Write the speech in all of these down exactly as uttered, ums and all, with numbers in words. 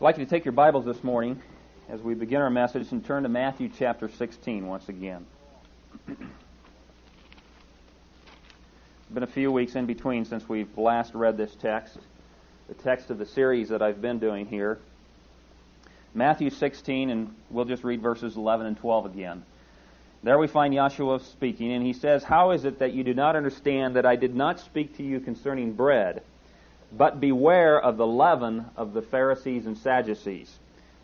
I'd like you to take your Bibles this morning as we begin our message and turn to Matthew chapter sixteen once again. It's been a few weeks in between since we've last read this text, the text of the series that I've been doing here. Matthew sixteen, and we'll just read verses eleven and twelve again. There we find Yahshua speaking, and he says, "How is it that you do not understand that I did not speak to you concerning bread? But beware of the leaven of the Pharisees and Sadducees."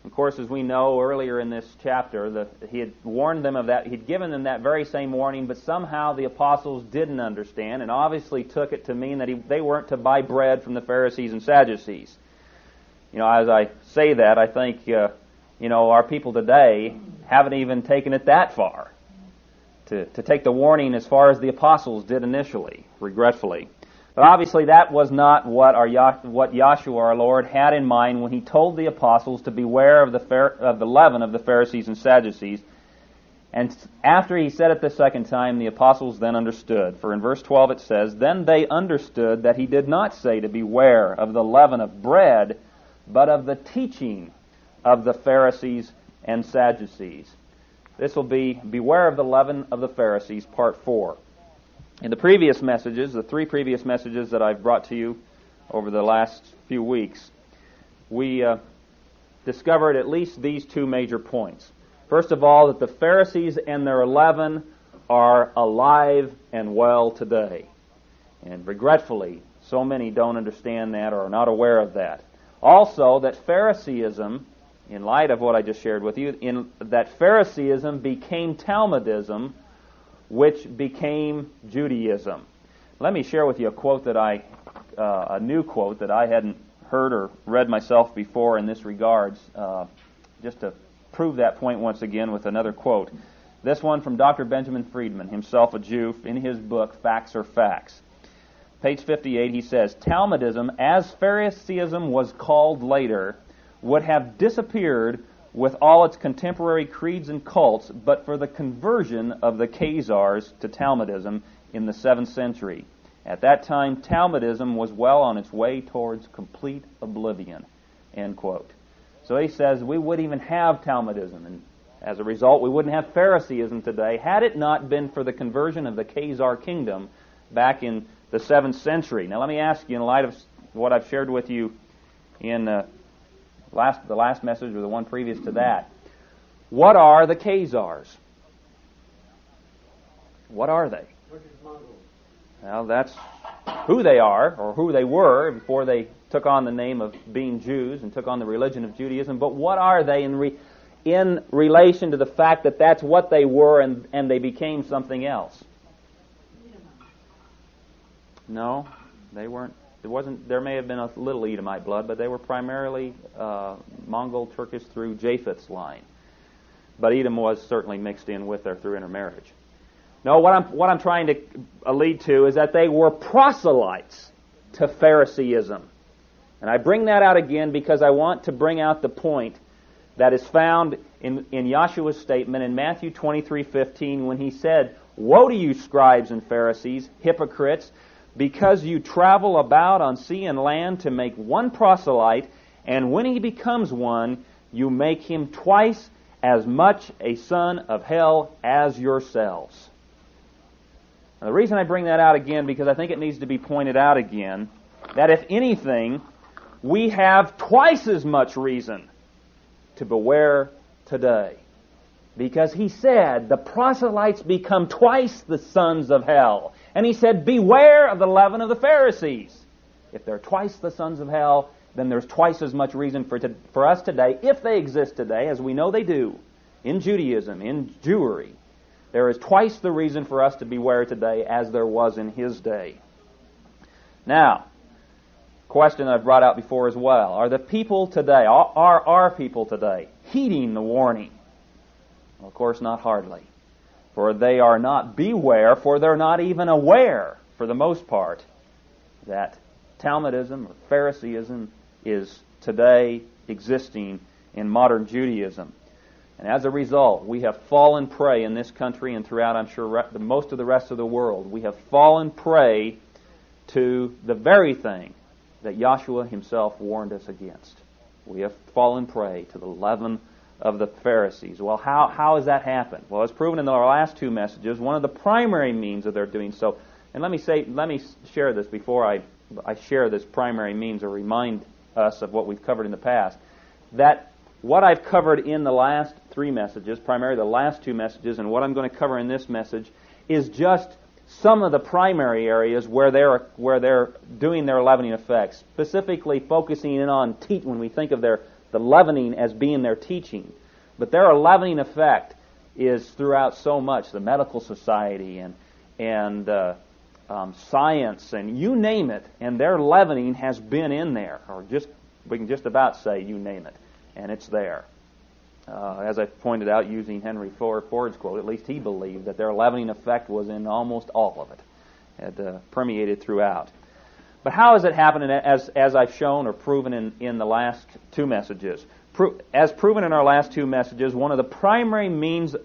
Of course, as we know earlier in this chapter, the, he had warned them of that. He'd given them that very same warning, but somehow the apostles didn't understand and obviously took it to mean that he, they weren't to buy bread from the Pharisees and Sadducees. You know, as I say that, I think, uh, you know, our people today haven't even taken it that far to, to take the warning as far as the apostles did initially, regretfully. But obviously that was not what our what Yahshua, our Lord, had in mind when he told the apostles to beware of the of the leaven of the Pharisees and Sadducees. And after he said it the second time, the apostles then understood. For in verse twelve it says, "Then they understood that he did not say to beware of the leaven of bread, but of the teaching of the Pharisees and Sadducees." This will be Beware of the Leaven of the Pharisees, part four. In the previous messages, the three previous messages that I've brought to you over the last few weeks, we uh, discovered at least these two major points. First of all, that the Pharisees and their leaven are alive and well today. And regretfully, so many don't understand that or are not aware of that. Also, that Phariseeism, in light of what I just shared with you, in that Phariseeism became Talmudism, which became Judaism. Let me share with you a quote that I, uh, a new quote that I hadn't heard or read myself before in this regards, uh, just to prove that point once again with another quote. This one from Doctor Benjamin Friedman, himself a Jew, in his book, Facts Are Facts. Page fifty-eight, he says, "Talmudism, as Phariseeism was called later, would have disappeared with all its contemporary creeds and cults, but for the conversion of the Khazars to Talmudism in the seventh century. At that time, Talmudism was well on its way towards complete oblivion." End quote. So he says we wouldn't even have Talmudism, and as a result, we wouldn't have Phariseeism today had it not been for the conversion of the Khazar kingdom back in the seventh century. Now let me ask you, in light of what I've shared with you in uh, Last, the last message or the one previous to that. What are the Khazars? What are they? Well, that's who they are or who they were before they took on the name of being Jews and took on the religion of Judaism. But what are they in, re, in relation to the fact that that's what they were and, and they became something else? No, they weren't. It wasn't, there may have been a little Edomite blood, but they were primarily uh, Mongol, Turkish through Japheth's line. But Edom was certainly mixed in with there through intermarriage. No, what I'm what I'm trying to allude to is that they were proselytes to Phariseeism. And I bring that out again because I want to bring out the point that is found in, in Yahshua's statement in Matthew twenty-three fifteen when he said, "Woe to you, scribes and Pharisees, hypocrites, because you travel about on sea and land to make one proselyte, and when he becomes one, you make him twice as much a son of hell as yourselves." Now, the reason I bring that out again, because I think it needs to be pointed out again, that if anything, we have twice as much reason to beware today. Because he said, the proselytes become twice the sons of hell. And he said, beware of the leaven of the Pharisees. If they're twice the sons of hell, then there's twice as much reason for to, for us today, if they exist today, as we know they do, in Judaism, in Jewry. There is twice the reason for us to beware today as there was in his day. Now, question I've brought out before as well. Are the people today, are our people today, heeding the warning? Well, of course, not hardly. For they are not beware, for they're not even aware, for the most part, that Talmudism or Phariseeism is today existing in modern Judaism. And as a result, we have fallen prey in this country and throughout, I'm sure, most of the rest of the world. We have fallen prey to the very thing that Yahshua himself warned us against. We have fallen prey to the leaven of the Pharisees. Well, how, how has that happened? Well, it's proven in our last two messages, one of the primary means of their doing so. And let me say, let me share this before I, I share this primary means or remind us of what we've covered in the past. That what I've covered in the last three messages, primarily the last two messages, and what I'm going to cover in this message is just some of the primary areas where they're where they're doing their leavening effects, specifically focusing in on teach when we think of their the leavening as being their teaching. But their leavening effect is throughout so much, the medical society and and uh, um, science and you name it, and their leavening has been in there, or just we can just about say you name it, and it's there. Uh, as I pointed out using Henry Ford, Ford's quote, at least he believed that their leavening effect was in almost all of it. It uh, permeated throughout. But how has it happened as, as I've shown or proven in, in the last two messages? Pro- as proven in our last two messages, one of the primary means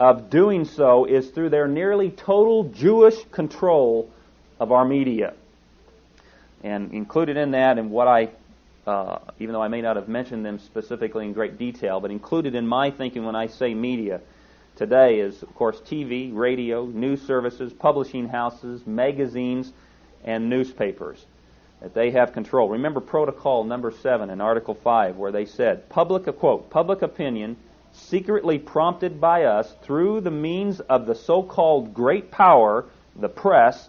of doing so is through their nearly total Jewish control of our media. And included in that and what I... Uh, even though I may not have mentioned them specifically in great detail, but included in my thinking when I say media today is, of course, T V, radio, news services, publishing houses, magazines, and newspapers that they have control. Remember Protocol number seven in Article five where they said, public, quote, public opinion secretly prompted by us through the means of the so-called great power, the press,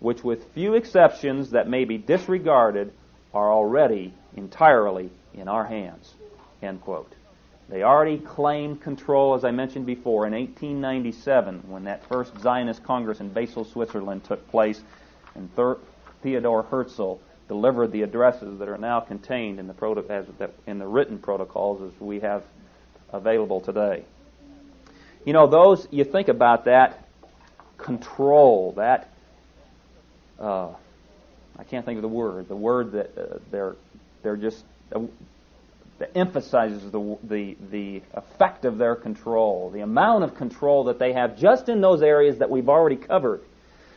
which with few exceptions that may be disregarded, are already entirely in our hands, end quote. They already claimed control, as I mentioned before, in eighteen ninety-seven when that first Zionist Congress in Basel, Switzerland took place, and Thir- Theodor Herzl delivered the addresses that are now contained in the, proto- as that, in the written protocols as we have available today. You know, those, you think about that control, that, uh, I can't think of the word, the word that uh, they're They're just uh, that emphasizes the the the effect of their control, the amount of control that they have just in those areas that we've already covered.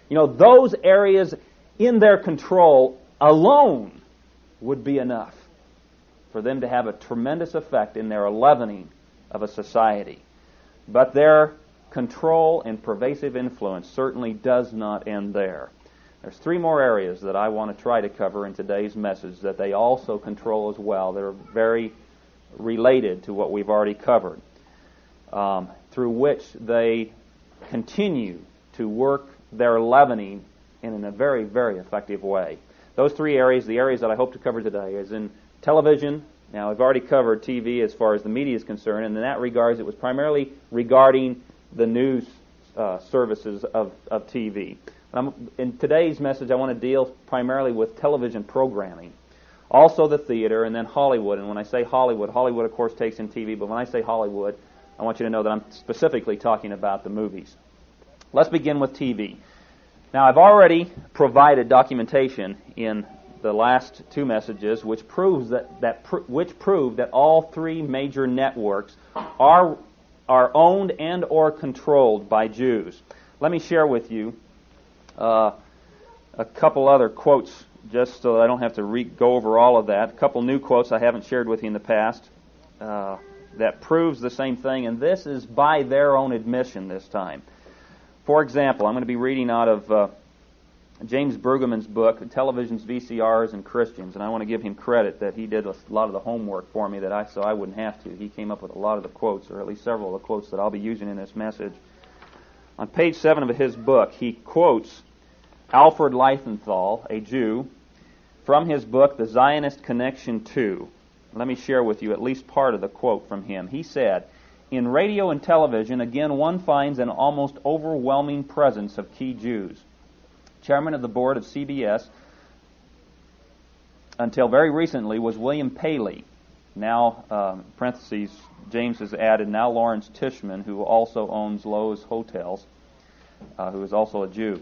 You know, those areas in their control alone would be enough for them to have a tremendous effect in their leavening of a society. But their control and pervasive influence certainly does not end there. There's three more areas that I want to try to cover in today's message that they also control as well. They're very related to what we've already covered, um, through which they continue to work their leavening in, in a very, very effective way. Those three areas, the areas that I hope to cover today, is in television. Now, I've already covered T V as far as the media is concerned, and in that regards, it was primarily regarding the news uh, services of, of T V. I'm, in today's message, I want to deal primarily with television programming, also the theater, and then Hollywood. And when I say Hollywood, Hollywood, of course, takes in T V, but when I say Hollywood, I want you to know that I'm specifically talking about the movies. Let's begin with T V. Now, I've already provided documentation in the last two messages which proves that, that pr- which proved that all three major networks are, are owned and or controlled by Jews. Let me share with you Uh, a couple other quotes, just so I don't have to re- go over all of that. A couple new quotes I haven't shared with you in the past uh, that proves the same thing, and this is by their own admission this time. For example, I'm going to be reading out of uh, James Brueggemann's book, Televisions, V C Rs, and Christians, and I want to give him credit that he did a lot of the homework for me that I so I wouldn't have to. He came up with a lot of the quotes, or at least several of the quotes that I'll be using in this message. On page seven of his book, he quotes Alfred Leithenthal, a Jew, from his book, The Zionist Connection two. Let me share with you at least part of the quote from him. He said, "In radio and television, again, one finds an almost overwhelming presence of key Jews. Chairman of the board of C B S until very recently was William Paley. Now, um, parentheses, James has added, now Lawrence Tishman, who also owns Lowe's Hotels, uh, who is also a Jew."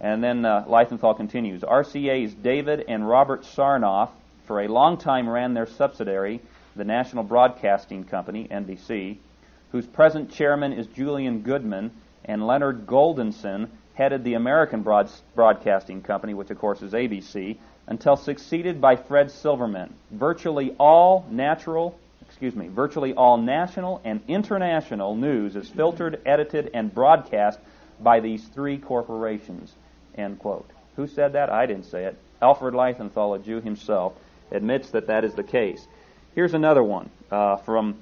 And then uh, Leithenthal continues, "R C A's David and Robert Sarnoff for a long time ran their subsidiary, the National Broadcasting Company, N B C, whose present chairman is Julian Goodman, and Leonard Goldenson headed the American Broad- Broadcasting Company, which of course is A B C, until succeeded by Fred Silverman. Virtually all natural, excuse me, virtually all national and international news is filtered, edited, and broadcast by these three corporations, end quote. Who said that? I didn't say it. Alfred Leithenthal, a Jew himself, admits that that is the case. Here's another one uh, from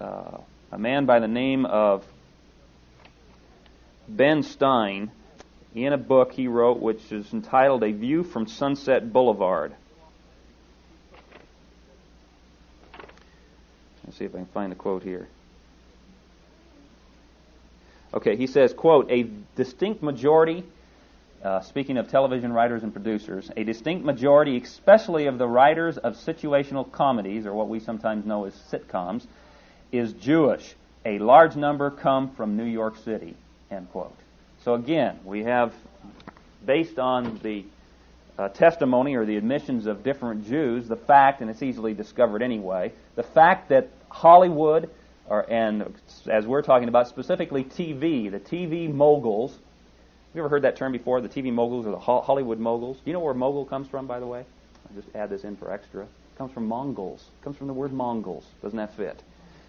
uh, a man by the name of Ben Stein in a book he wrote which is entitled A View from Sunset Boulevard. Let's see if I can find the quote here. Okay, he says, quote, a distinct majority, uh, speaking of television writers and producers, a distinct majority, especially of the writers of situational comedies, or what we sometimes know as sitcoms, is Jewish. A large number come from New York City, end quote. So again, we have, based on the uh, testimony or the admissions of different Jews, the fact, and it's easily discovered anyway, the fact that Hollywood, Or, and as we're talking about, specifically T V, the T V moguls. Have you ever heard that term before, the T V moguls or the ho- Hollywood moguls? Do you know where mogul comes from, by the way? I'll just add this in for extra. It comes from Mongols. It comes from the word Mongols. Doesn't that fit?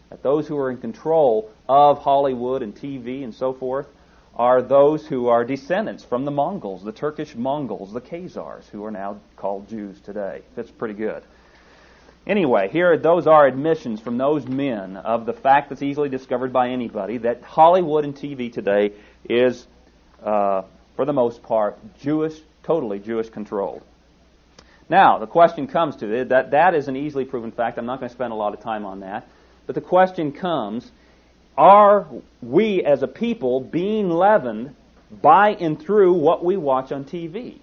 That those who are in control of Hollywood and T V and so forth are those who are descendants from the Mongols, the Turkish Mongols, the Khazars, who are now called Jews today. Fits pretty good. Anyway, here those are admissions from those men of the fact that's easily discovered by anybody that Hollywood and T V today is, uh, for the most part, Jewish, totally Jewish controlled. Now, the question comes to it, that that is an easily proven fact. I'm not going to spend a lot of time on that. But the question comes, are we as a people being leavened by and through what we watch on T V?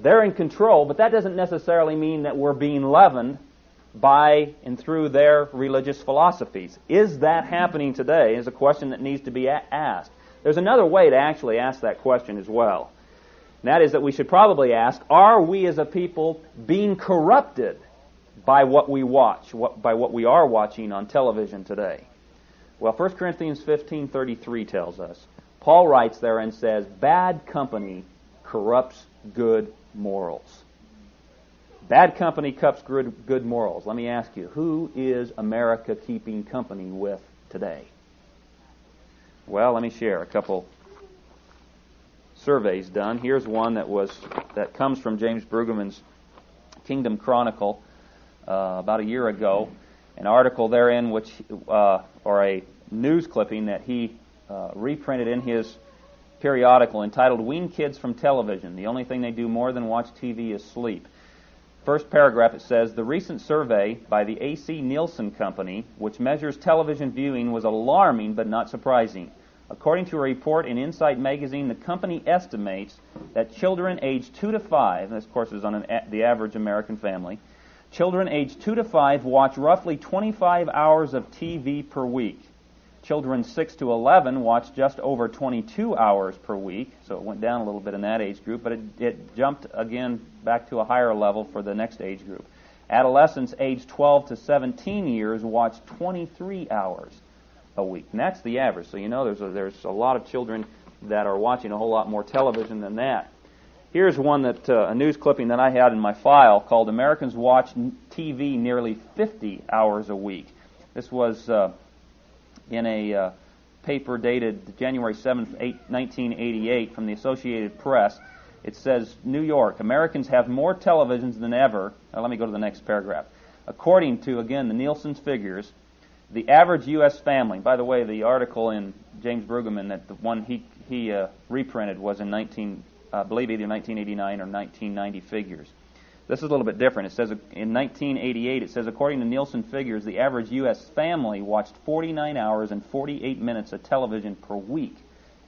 They're in control, but that doesn't necessarily mean that we're being leavened by and through their religious philosophies. Is that happening today is a question that needs to be a- asked. There's another way to actually ask that question as well. And that is that we should probably ask, are we as a people being corrupted by what we watch, what, by what we are watching on television today? Well, First Corinthians fifteen thirty-three tells us, Paul writes there and says, bad company corrupts good morals. Bad company cups good, good morals. Let me ask you, who is America keeping company with today? Well, let me share a couple surveys done. Here's one that was that comes from James Brueggemann's Kingdom Chronicle uh, about a year ago. An article therein, which uh, or a news clipping that he uh, reprinted in his periodical entitled "Wean Kids from Television: The Only Thing They Do More Than Watch T V Is Sleep." First paragraph, it says, the recent survey by the A C Nielsen Company, which measures television viewing, was alarming but not surprising. According to a report in Insight magazine, the company estimates that children aged two to five, and this, of course, is on an a- the average American family, children aged two to five watch roughly twenty-five hours of T V per week. Children six to eleven watch just over twenty-two hours per week, so it went down a little bit in that age group, but it, it jumped again back to a higher level for the next age group. Adolescents aged twelve to seventeen years watch twenty-three hours a week, and that's the average. So you know there's a, there's a lot of children that are watching a whole lot more television than that. Here's one that uh, a news clipping that I had in my file called Americans Watch T V Nearly fifty hours a Week. This was... Uh, in a uh, paper dated January seventh, nineteen eighty-eight from the Associated Press. It says, New York, Americans have more televisions than ever. Now, let me go to the next paragraph. According to, again, the Nielsen's figures, the average U S family, by the way, the article in James Brueggemann, that the one he he uh, reprinted was in nineteen, I uh, believe either nineteen eighty-nine or nineteen ninety figures. This is a little bit different. It says in nineteen eighty-eight, it says, according to Nielsen figures, the average U S family watched forty-nine hours and forty-eight minutes of television per week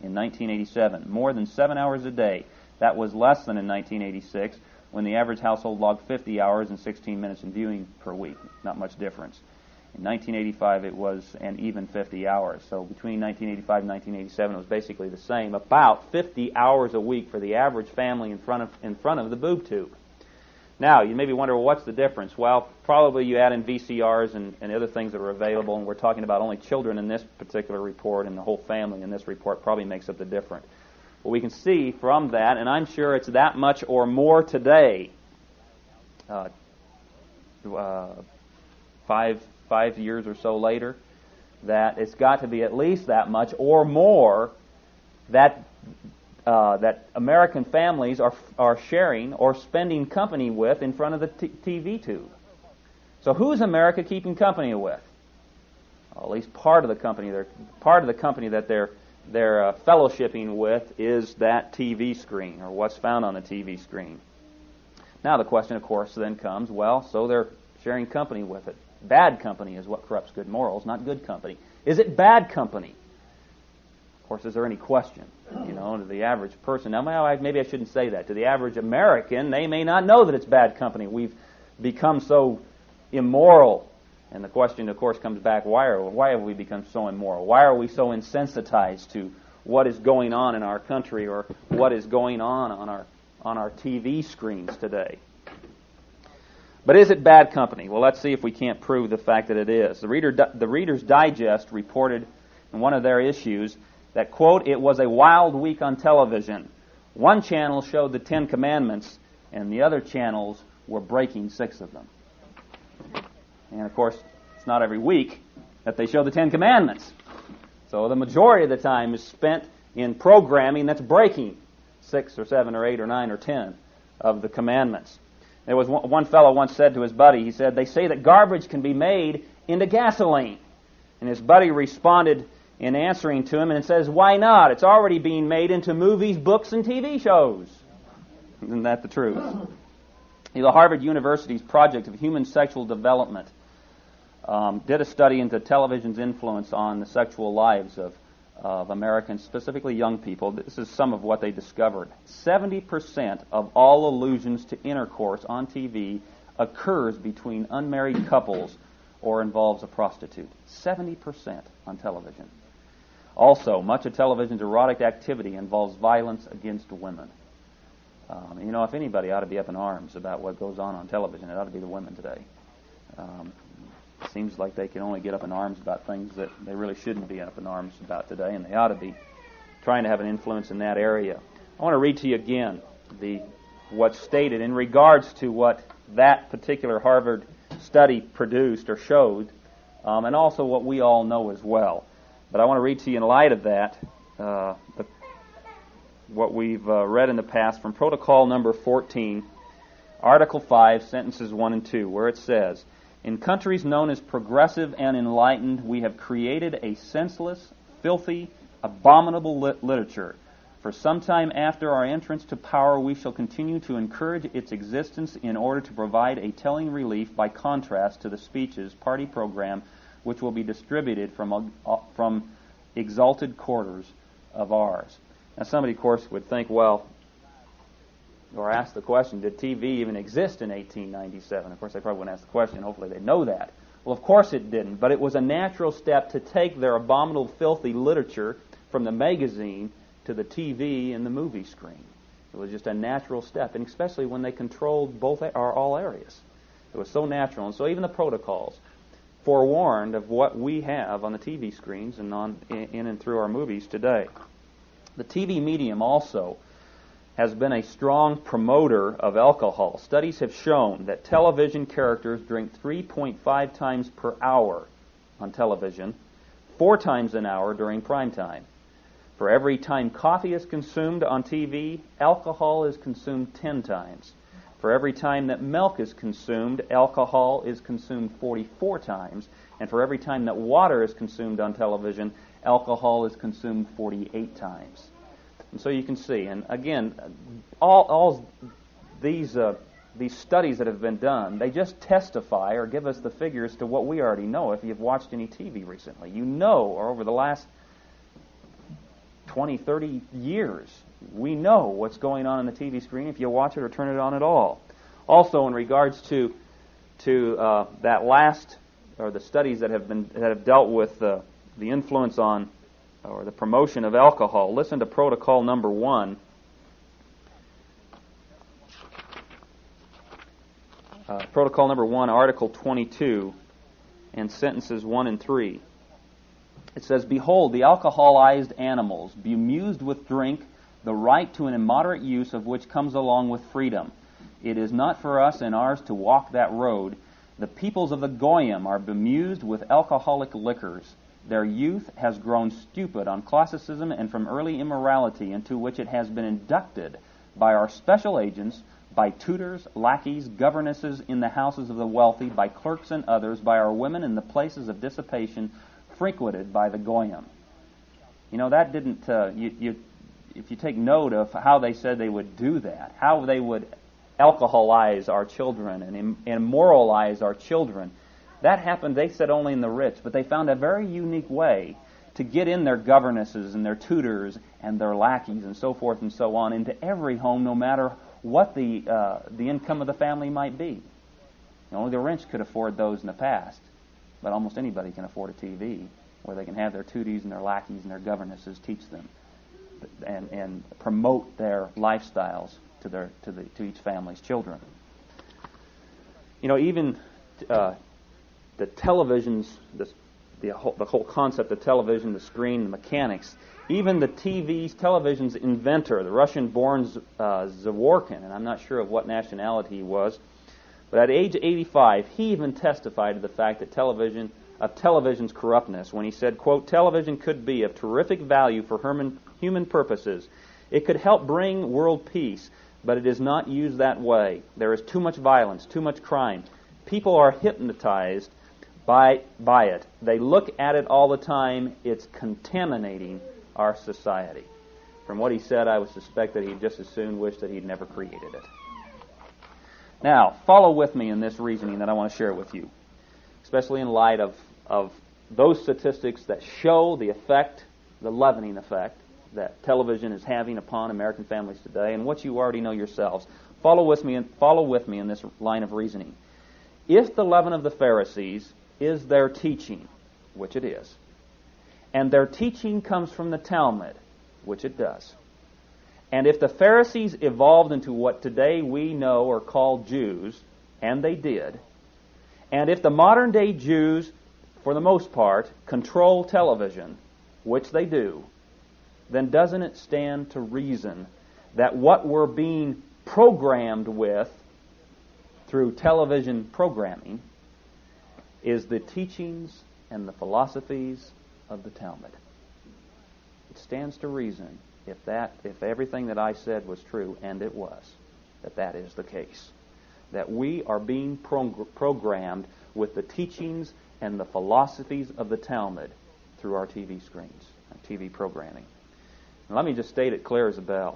in nineteen eighty-seven, more than seven hours a day. That was less than in nineteen eighty-six, when the average household logged fifty hours and sixteen minutes in viewing per week. Not much difference. In nineteen eighty-five, it was an even fifty hours. So between nineteen eighty-five and nineteen eighty-seven, it was basically the same, about fifty hours a week for the average family in front of in front of the boob tube. Now, you maybe wonder, well, what's the difference? Well, probably you add in V C Rs and, and other things that are available, and we're talking about only children in this particular report, and the whole family in this report probably makes up the difference. But we can see from that, and I'm sure it's that much or more today, uh, uh, five five years or so later, that it's got to be at least that much or more that uh, that American families are are sharing or spending company with in front of the t- TV tube. So who's America keeping company with? Well, at least part of the company. They're part of the company that they're they're uh, fellowshipping with is that T V screen or what's found on the T V screen. Now the question, of course, then comes: well, so they're sharing company with it. Bad company is what corrupts good morals, not good company. Is it bad company? Of course, is there any question? You know, to the average person. Now, maybe I shouldn't say that. To the average American, they may not know that it's bad company. We've become so immoral. And the question, of course, comes back, why are, why have we become so immoral? Why are we so insensitized to what is going on in our country or what is going on on our, on our T V screens today? But is it bad company? Well, let's see if we can't prove the fact that it is. The Reader, the Reader's Digest reported in one of their issues that, quote, it was a wild week on television. One channel showed the Ten Commandments, and the other channels were breaking six of them. And, of course, it's not every week that they show the Ten Commandments. So the majority of the time is spent in programming that's breaking six or seven or eight or nine or ten of the commandments. There was one, one fellow once said to his buddy, he said, they say that garbage can be made into gasoline. And his buddy responded in answering to him and says, why not? It's already being made into movies, books, and T V shows. Isn't that the truth? You know, the Harvard University's Project of Human Sexual Development um, did a study into television's influence on the sexual lives of, of Americans, specifically young people. This is some of what they discovered. seventy percent of all allusions to intercourse on T V occurs between unmarried couples or involves a prostitute. seventy percent on television. Also, much of television's erotic activity involves violence against women. Um, you know, if anybody ought to be up in arms about what goes on on television, it ought to be the women today. Um, it seems like they can only get up in arms about things that they really shouldn't be up in arms about today, and they ought to be trying to have an influence in that area. I want to read to you again the what's stated in regards to what that particular Harvard study produced or showed, um, and also what we all know as well. But I want to read to you in light of that uh, the what we've uh, read in the past from Protocol number fourteen, Article five, Sentences one and two, where it says, in countries known as progressive and enlightened, we have created a senseless, filthy, abominable lit- literature. For some time after our entrance to power, we shall continue to encourage its existence in order to provide a telling relief by contrast to the speeches, party program, which will be distributed from, uh, from exalted quarters of ours. Now, somebody, of course, would think, well, or ask the question, did T V even exist in eighteen ninety-seven? Of course, they probably wouldn't ask the question. Hopefully, they know that. Well, of course it didn't, but it was a natural step to take their abominable, filthy literature from the magazine to the T V and the movie screen. It was just a natural step, and especially when they controlled both or all areas. It was so natural, and so even the protocols forewarned of what we have on the T V screens and on in and through our movies today. The T V medium also has been a strong promoter of alcohol. Studies have shown that television characters drink three point five times per hour on television, four times an hour during prime time. For every time coffee is consumed on T V, alcohol is consumed ten times. For every time that milk is consumed, alcohol is consumed forty-four times. And for every time that water is consumed on television, alcohol is consumed forty-eight times. And so you can see, and again, all, all these uh, these studies that have been done, they just testify or give us the figures to what we already know. If you've watched any T V recently, you know, or over the last twenty, thirty years, we know what's going on on the T V screen if you watch it or turn it on at all. Also, in regards to to uh, that last, or the studies that have been that have dealt with the uh, the influence on or the promotion of alcohol. Listen to Protocol number one. Uh, protocol number one, Article twenty-two, and sentences one and three. It says, behold, the alcoholized animals, bemused with drink, the right to an immoderate use of which comes along with freedom. It is not for us and ours to walk that road. The peoples of the Goyim are bemused with alcoholic liquors. Their youth has grown stupid on classicism and from early immorality into which it has been inducted by our special agents, by tutors, lackeys, governesses in the houses of the wealthy, by clerks and others, by our women in the places of dissipation frequented by the Goyim. You know, that didn't, uh, you, you, if you take note of how they said they would do that, how they would alcoholize our children and im- immoralize our children, that happened, they said, only in the rich, but they found a very unique way to get in their governesses and their tutors and their lackeys and so forth and so on into every home, no matter what the uh, the income of the family might be. Only the rich could afford those in the past, but almost anybody can afford a T V where they can have their tutees and their lackeys and their governesses teach them and, and promote their lifestyles to their to the to each family's children. You know, even... Uh, The televisions, the, the, whole, the whole concept of television, the screen, the mechanics, even the T V's, television's inventor, the Russian-born uh, Zaworkin, and I'm not sure of what nationality he was, but at age eighty-five, he even testified to the fact that television, of television's corruptness when he said, quote, television could be of terrific value for human, human purposes. It could help bring world peace, but it is not used that way. There is too much violence, too much crime. People are hypnotized By, by it. They look at it all the time. It's contaminating our society. From what he said, I would suspect that he'd just as soon wish that he'd never created it. Now, follow with me in this reasoning that I want to share with you, especially in light of, of those statistics that show the effect, the leavening effect, that television is having upon American families today and what you already know yourselves. Follow with me, and follow with me in this line of reasoning. If the leaven of the Pharisees is their teaching, which it is, and their teaching comes from the Talmud, which it does, and if the Pharisees evolved into what today we know are called Jews, and they did, and if the modern day Jews, for the most part, control television, which they do, then doesn't it stand to reason that what we're being programmed with through television programming is the teachings and the philosophies of the Talmud? It stands to reason, if that, if everything that I said was true, and it was, that that is the case, that we are being prog- programmed with the teachings and the philosophies of the Talmud through our T V screens, our T V programming. And let me just state it clear as a bell.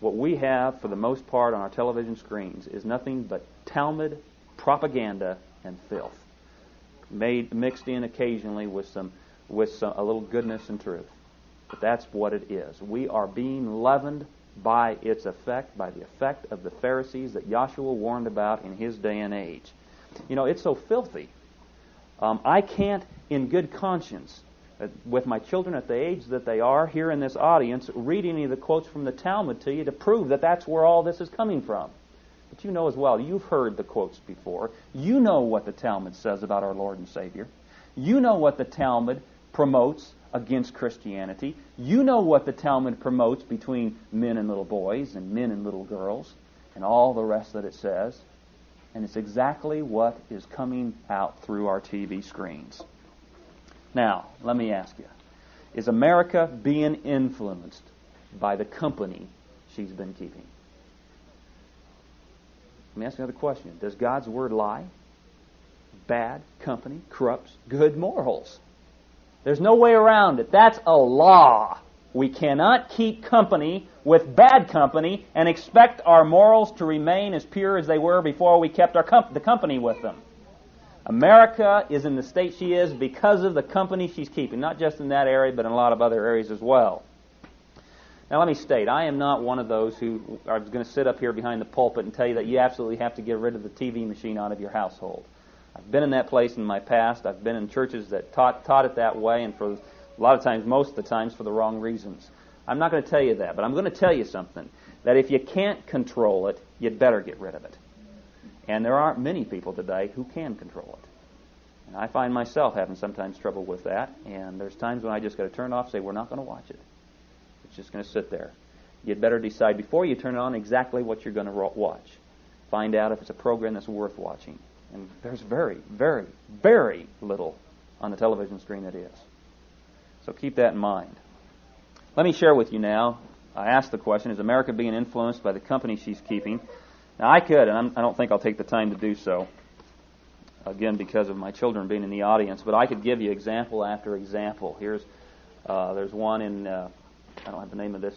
What we have, for the most part, on our television screens is nothing but Talmud, propaganda, and filth, made mixed in occasionally with some with some, a little goodness and truth. But that's what it is. We are being leavened by its effect, by the effect of the Pharisees that Yahshua warned about in his day and age. You know, it's so filthy. Um, I can't, in good conscience, uh, with my children at the age that they are here in this audience, read any of the quotes from the Talmud to you to prove that that's where all this is coming from. But you know as well, you've heard the quotes before. You know what the Talmud says about our Lord and Savior. You know what the Talmud promotes against Christianity. You know what the Talmud promotes between men and little boys and men and little girls and all the rest that it says. And it's exactly what is coming out through our T V screens. Now, let me ask you, is America being influenced by the company she's been keeping? Let me ask you another question. Does God's word lie? Bad company corrupts good morals. There's no way around it. That's a law. We cannot keep company with bad company and expect our morals to remain as pure as they were before we kept our com- the company with them. America is in the state she is because of the company she's keeping, not just in that area, but in a lot of other areas as well. Now, let me state, I am not one of those who are going to sit up here behind the pulpit and tell you that you absolutely have to get rid of the T V machine out of your household. I've been in that place in my past. I've been in churches that taught taught it that way, and for a lot of times, most of the times, for the wrong reasons. I'm not going to tell you that, but I'm going to tell you something, that if you can't control it, you'd better get rid of it. And there aren't many people today who can control it. And I find myself having sometimes trouble with that, and there's times when I just got to turn it off and say, we're not going to watch it. Just going to sit there. You'd better decide before you turn it on exactly what you're going to watch. find out if it's a program that's worth watching. And there's very, very, very little on the television screen that is. So keep that in mind. Let me share with you now, I asked the question, is America being influenced by the company she's keeping? Now, I could, and I'm, I don't think I'll take the time to do so, again, because of my children being in the audience, but I could give you example after example. Here's, uh, there's one in, uh, I don't have the name of this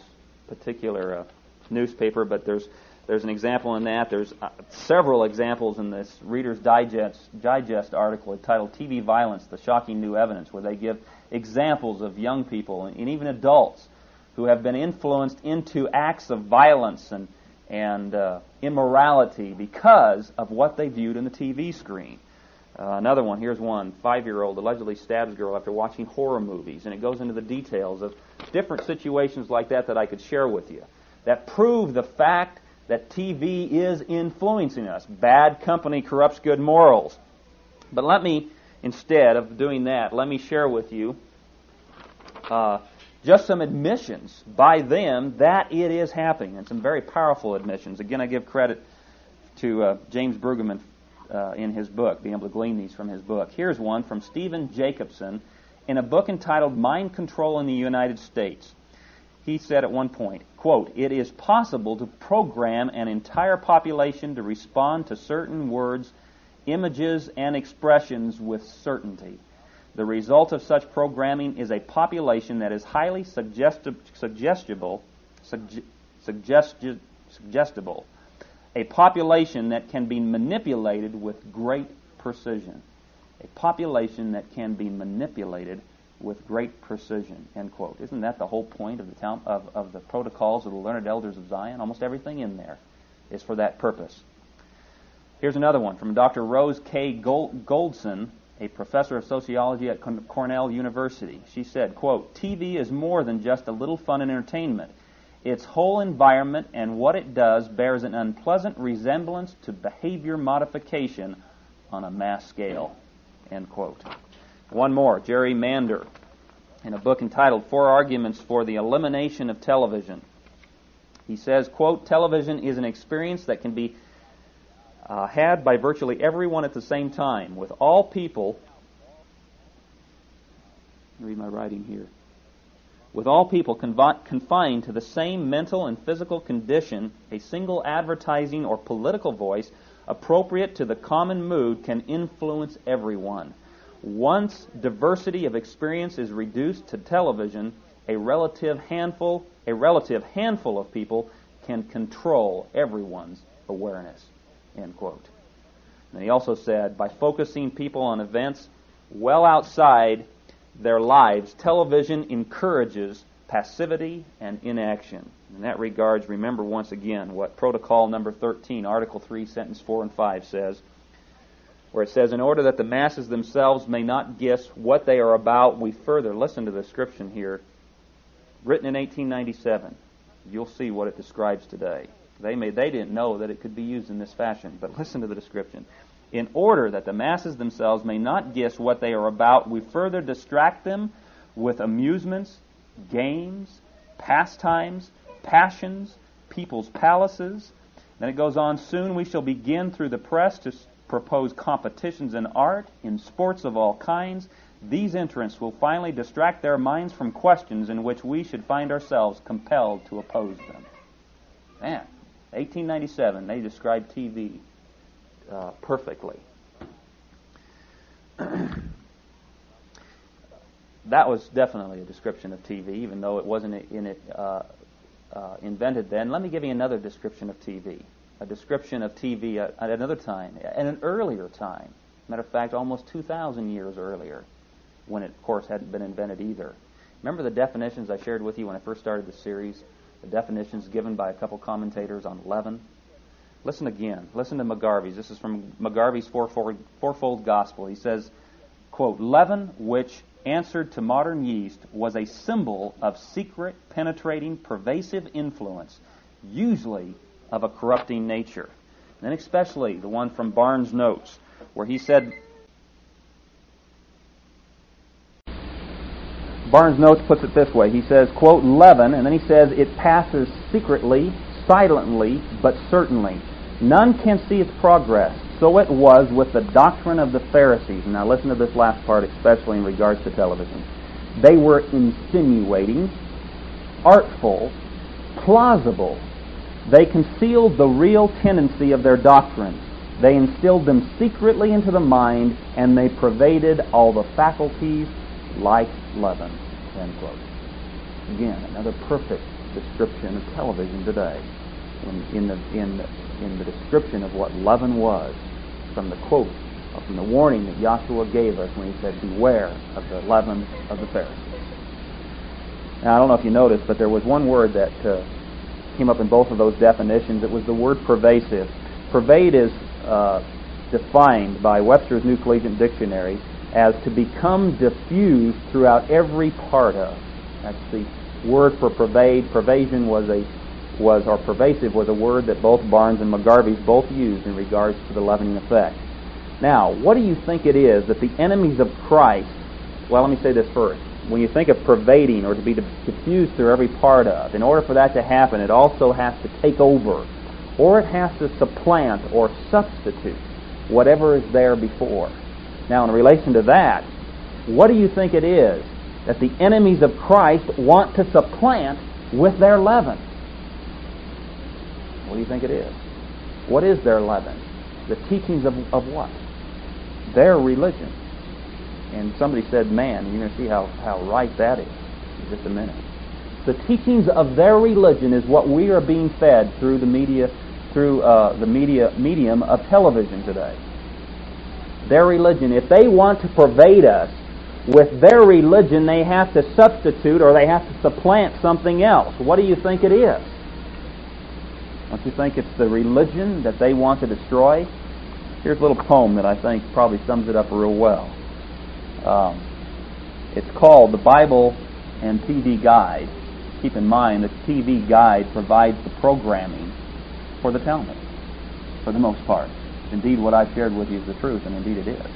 particular uh, newspaper, but there's there's an example in that. There's uh, several examples in this Reader's Digest, Digest article entitled T V Violence, The Shocking New Evidence, where they give examples of young people and, and even adults who have been influenced into acts of violence and, and uh, immorality because of what they viewed in the T V screen. Uh, another one, here's one, five-year-old allegedly stabs girl after watching horror movies, and it goes into the details of different situations like that that I could share with you that prove the fact that T V is influencing us. Bad company corrupts good morals. But let me, instead of doing that, let me share with you uh, just some admissions by them that it is happening, and some very powerful admissions. Again, I give credit to uh, James Brueggemann Uh, in his book, being able to glean these from his book. Here's one from Stephen Jacobson in a book entitled Mind Control in the United States. He said at one point, quote, "It is possible to program an entire population to respond to certain words, images, and expressions with certainty. The result of such programming is a population that is highly suggesti- suggestible, sugge- suggesti- suggestible, a population that can be manipulated with great precision. A population that can be manipulated with great precision," end quote. Isn't that the whole point of the, Tal- of, of the protocols of the learned elders of Zion? Almost everything in there is for that purpose. Here's another one from Doctor Rose K. Gold- Goldson, a professor of sociology at Con- Cornell University. She said, quote, "T V is more than just a little fun and entertainment. Its whole environment and what it does bears an unpleasant resemblance to behavior modification on a mass scale," end quote. One more, Jerry Mander, in a book entitled Four Arguments for the Elimination of Television. He says, quote, "Television is an experience that can be uh, had by virtually everyone at the same time, with all people," read my writing here, "with all people confined to the same mental and physical condition, a single advertising or political voice appropriate to the common mood can influence everyone. Once diversity of experience is reduced to television, a relative handful, a relative handful of people can control everyone's awareness," end quote. And he also said, "By focusing people on events well outside their lives, television encourages passivity and inaction." In that regards, remember once again what Protocol number thirteen, Article three, Sentence four and five says, where it says, "In order that the masses themselves may not guess what they are about, we further," listen to the description here, written in eighteen ninety-seven. You'll see what it describes today. They may they didn't know that it could be used in this fashion, but listen to the description. "In order that the masses themselves may not guess what they are about, we further distract them with amusements, games, pastimes, passions, people's palaces." Then it goes on, "Soon we shall begin through the press to propose competitions in art, in sports of all kinds. These interests will finally distract their minds from questions in which we should find ourselves compelled to oppose them." Man, eighteen ninety-seven, they described T V Uh, perfectly. That was definitely a description of T V, even though it wasn't in it, uh, uh, invented then. Let me give you another description of T V, a description of T V at, at another time, at an earlier time. Matter of fact, almost two thousand years earlier, when it, of course, hadn't been invented either. Remember the definitions I shared with you when I first started the series, the definitions given by a couple commentators on Levin? Listen again. Listen to McGarvey's. This is from McGarvey's Fourfold, Fourfold Gospel. He says, quote, "Leaven, which answered to modern yeast, was a symbol of secret, penetrating, pervasive influence, usually of a corrupting nature." And then especially the one from Barnes' Notes, where he said, Barnes' Notes puts it this way. He says, quote, "Leaven," and then he says, "it passes secretly, silently, but certainly. None can see its progress. So it was with the doctrine of the Pharisees. Now listen to this last part, especially in regards to television. They were insinuating, artful, plausible. They concealed the real tendency of their doctrine. They instilled them secretly into the mind, and they pervaded all the faculties like leaven. End quote. Again, another perfect description of television today. In, in, the, in, the, in the description of what leaven was, from the quote, from the warning that Yahshua gave us when he said, beware of the leaven of the Pharisees. Now, I don't know if you noticed, but there was one word that uh, came up in both of those definitions. It was the word pervasive. Pervade is uh, defined by Webster's New Collegiate Dictionary as to become diffused throughout every part of. That's the word for pervade. Pervasion was a was, or pervasive was a word that both Barnes and McGarvey's both used in regards to the leavening effect. Now, what do you think it is that the enemies of Christ, well, let me say this first. When you think of pervading or to be diffused through every part of, in order for that to happen, it also has to take over, or it has to supplant or substitute whatever is there before. Now, in relation to that, what do you think it is that the enemies of Christ want to supplant with their leaven? What do you think it is? What is their leaven? The teachings of, of what? Their religion. And somebody said, man, you're going to see how, how right that is in just a minute. The teachings of their religion is what we are being fed through the media, through uh, the media medium of television today. Their religion. If they want to pervade us with their religion, they have to substitute or they have to supplant something else. What do you think it is? Don't you think it's the religion that they want to destroy? Here's a little poem that I think probably sums it up real well. Um, it's called The Bible and T V Guide. Keep in mind that the T V Guide provides the programming for the Talmud, for the most part. Indeed, what I've shared with you is the truth, and indeed it is.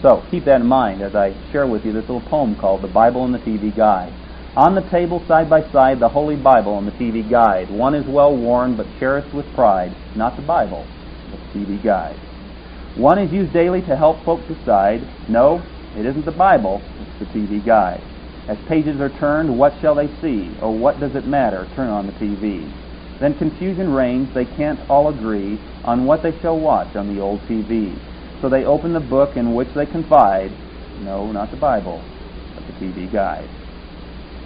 So, keep that in mind as I share with you this little poem called The Bible and the T V Guide. On the table, side by side, the Holy Bible and the T V Guide. One is well worn, but cherished with pride. Not the Bible, but the T V Guide. One is used daily to help folk decide. No, it isn't the Bible, it's the T V Guide. As pages are turned, what shall they see? Or what does it matter? Turn on the T V. Then confusion reigns. They can't all agree on what they shall watch on the old T V. So they open the book in which they confide. No, not the Bible, but the T V Guide.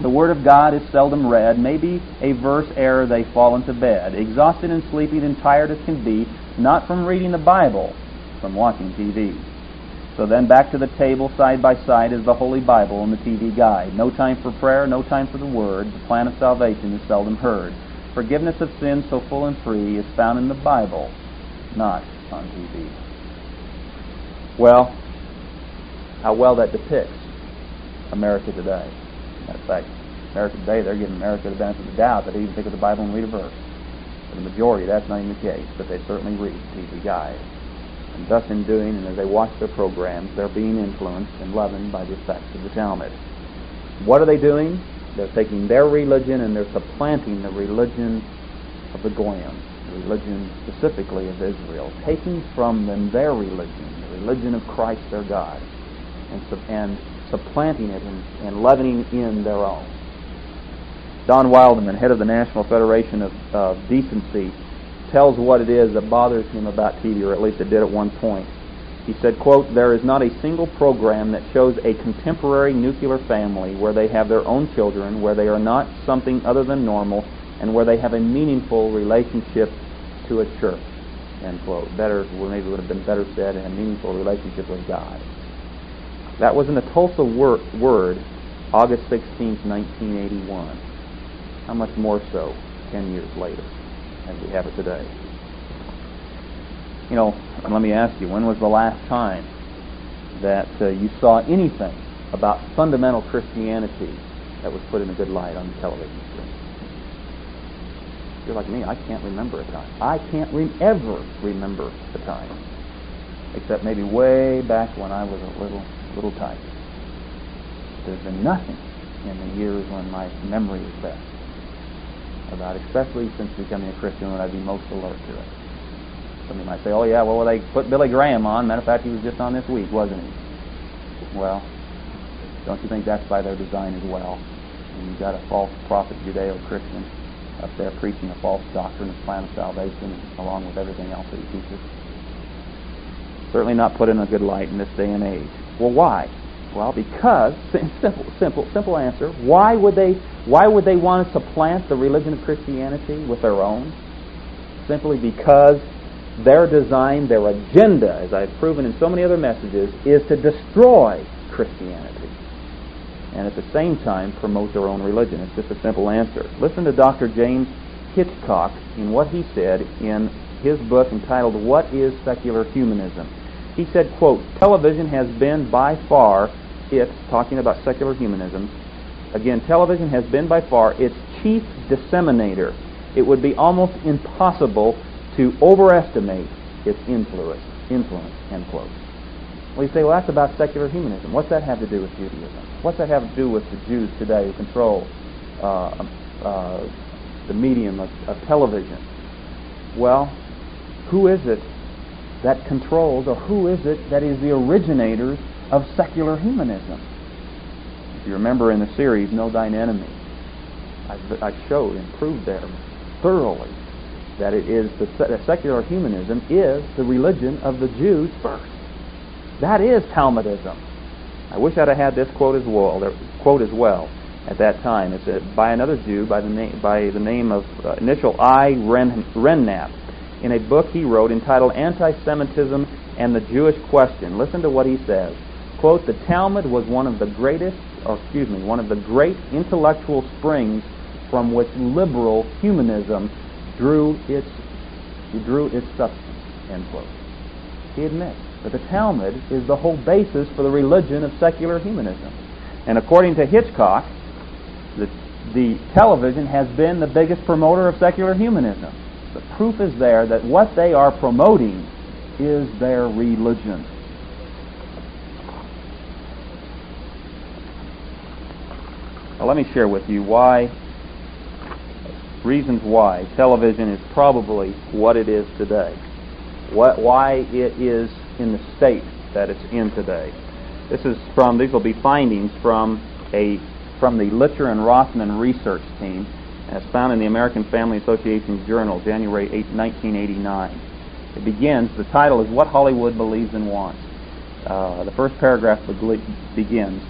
The Word of God is seldom read. Maybe a verse ere they fall into bed. Exhausted and sleepy and tired as can be, not from reading the Bible, from watching T V. So then back to the table, side by side, is the Holy Bible and the T V Guide. No time for prayer, no time for the Word. The plan of salvation is seldom heard. Forgiveness of sins so full and free is found in the Bible, not on T V. Well, how well that depicts America today. Matter of fact, America today, they're giving America the benefit of the doubt that they even pick up the Bible and read a verse. For the majority, that's not even the case, but they certainly read the T V Guide. And thus in doing, and as they watch their programs, they're being influenced and leavened by the effects of the Talmud. What are they doing? They're taking their religion and they're supplanting the religion of the Goyim, the religion specifically of Israel, taking from them their religion, the religion of Christ their God, and, and supplanting it and, and leavening in their own. Don Wilderman, head of the National Federation of, of Decency, tells what it is that bothers him about T V, or at least it did at one point. He said, quote, there is not a single program that shows a contemporary nuclear family where they have their own children, where they are not something other than normal, and where they have a meaningful relationship to a church, end quote. Better, well, maybe it would have been better said, in a meaningful relationship with God. That was in the Tulsa wor- Word, August sixteenth, nineteen eighty-one. How much more so ten years later as we have it today? You know, and let me ask you, when was the last time that uh, you saw anything about fundamental Christianity that was put in a good light on the television screen? If you're like me, I can't remember a time. I can't re- ever remember a time, except maybe way back when I was a little little type. There's been nothing in the years when my memory is best about, especially since becoming a Christian, when I'd be most alert to it. Somebody might say, oh yeah, well, they put Billy Graham on. Matter of fact, he was just on this week, wasn't he? Well, don't you think that's by their design as well? And you've got a false prophet Judeo-Christian up there preaching a false doctrine of plan of salvation along with everything else that he teaches. Certainly not put in a good light in this day and age. Well, why? Well, because, simple, simple, simple answer, why would they, why would they want to supplant the religion of Christianity with their own? Simply because their design, their agenda, as I've proven in so many other messages, is to destroy Christianity and at the same time promote their own religion. It's just a simple answer. Listen to Doctor James Hitchcock in what he said in his book entitled What is Secular Humanism? He said, quote, television has been by far its, talking about secular humanism, again, television has been by far its chief disseminator. It would be almost impossible to overestimate its influence, influence, end quote. Well, you say, well, that's about secular humanism. What's that have to do with Judaism? What's that have to do with the Jews today who control uh, uh, the medium of, of television? Well, who is it that controls, or who is it that is the originators of secular humanism? If you remember in the series, Know Thine Enemy, I, I showed and proved there thoroughly that it is the, that secular humanism is the religion of the Jews first. That is Talmudism. I wish I'd have had this quote as well. Quote as well at that time. It's a, by another Jew by the name by the name of uh, initial I Ren, Rennap in a book he wrote entitled "Anti-Semitism and the Jewish Question." Listen to what he says. Quote: "The Talmud was one of the greatest, or excuse me, one of the great intellectual springs from which liberal humanism drew its drew its substance." End quote. He admits that the Talmud is the whole basis for the religion of secular humanism. And according to Hitchcock, the, the television has been the biggest promoter of secular humanism. The proof is there that what they are promoting is their religion. Now, let me share with you why, reasons why television is probably what it is today. What, why it is in the state that it's in today. This is from, these will be findings from a from the Litcher and Rothman research team, as found in the American Family Association Journal, January eighth, nineteen eighty-nine. It begins, the title is What Hollywood Believes and Wants. Uh, the first paragraph begins,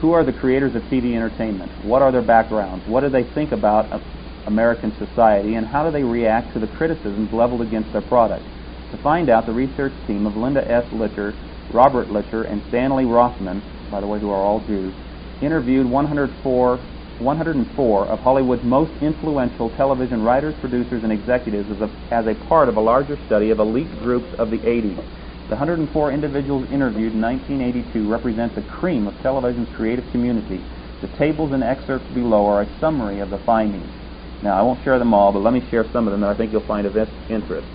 who are the creators of T V entertainment? What are their backgrounds? What do they think about American society? And how do they react to the criticisms leveled against their product? To find out, the research team of Linda S. Litcher, Robert Litcher, and Stanley Rothman, by the way, who are all Jews, interviewed one hundred four of Hollywood's most influential television writers, producers, and executives as a, as a part of a larger study of elite groups of the eighties. The one hundred four individuals interviewed in nineteen eighty-two represent the cream of television's creative community. The tables and excerpts below are a summary of the findings. Now, I won't share them all, but let me share some of them that I think you'll find of interest.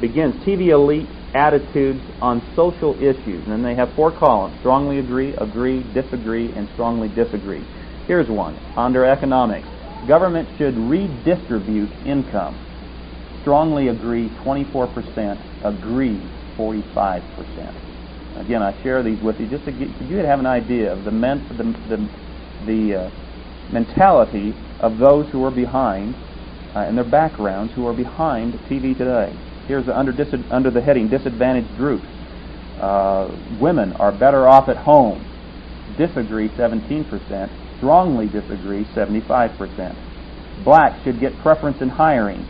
Begins T V elite attitudes on social issues. And then they have four columns: strongly agree, agree, disagree, and strongly disagree. Here's one under economics. Government should redistribute income. Strongly agree, twenty-four percent. Agree, forty-five percent. Again, I share these with you just to get you to have an idea of the men, the the, the uh, mentality of those who are behind uh, and their backgrounds who are behind T V today. Here's the under, dis under the heading, disadvantaged groups. Uh, women are better off at home. Disagree, seventeen percent. Strongly disagree, seventy-five percent. Blacks should get preference in hiring.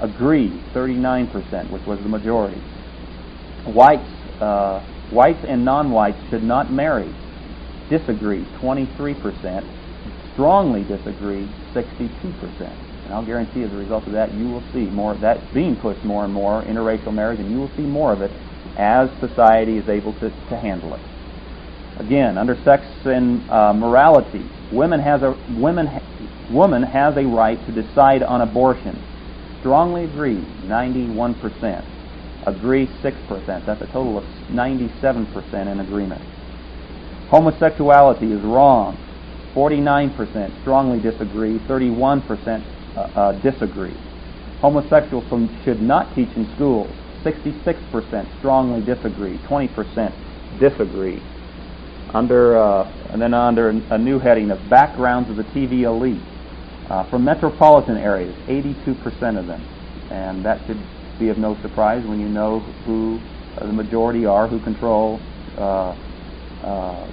Agree, thirty-nine percent, which was the majority. Whites, uh, whites and non-whites should not marry. Disagree, twenty-three percent. Strongly disagree, sixty-two percent. And I'll guarantee as a result of that, you will see more of that being pushed more and more, interracial marriage, and you will see more of it as society is able to, to handle it. Again, under sex and uh, morality, women has a women ha woman has a right to decide on abortion. Strongly agree, ninety-one percent. Agree, six percent. That's a total of ninety-seven percent in agreement. Homosexuality is wrong. forty-nine percent strongly disagree. thirty-one percent Uh, uh, disagree. Homosexuals should not teach in schools. sixty-six percent strongly disagree, twenty percent disagree. Under uh, and then under a new heading of backgrounds of the T V elite, uh, from metropolitan areas, eighty-two percent of them, and that should be of no surprise when you know who the majority are, who control uh, uh,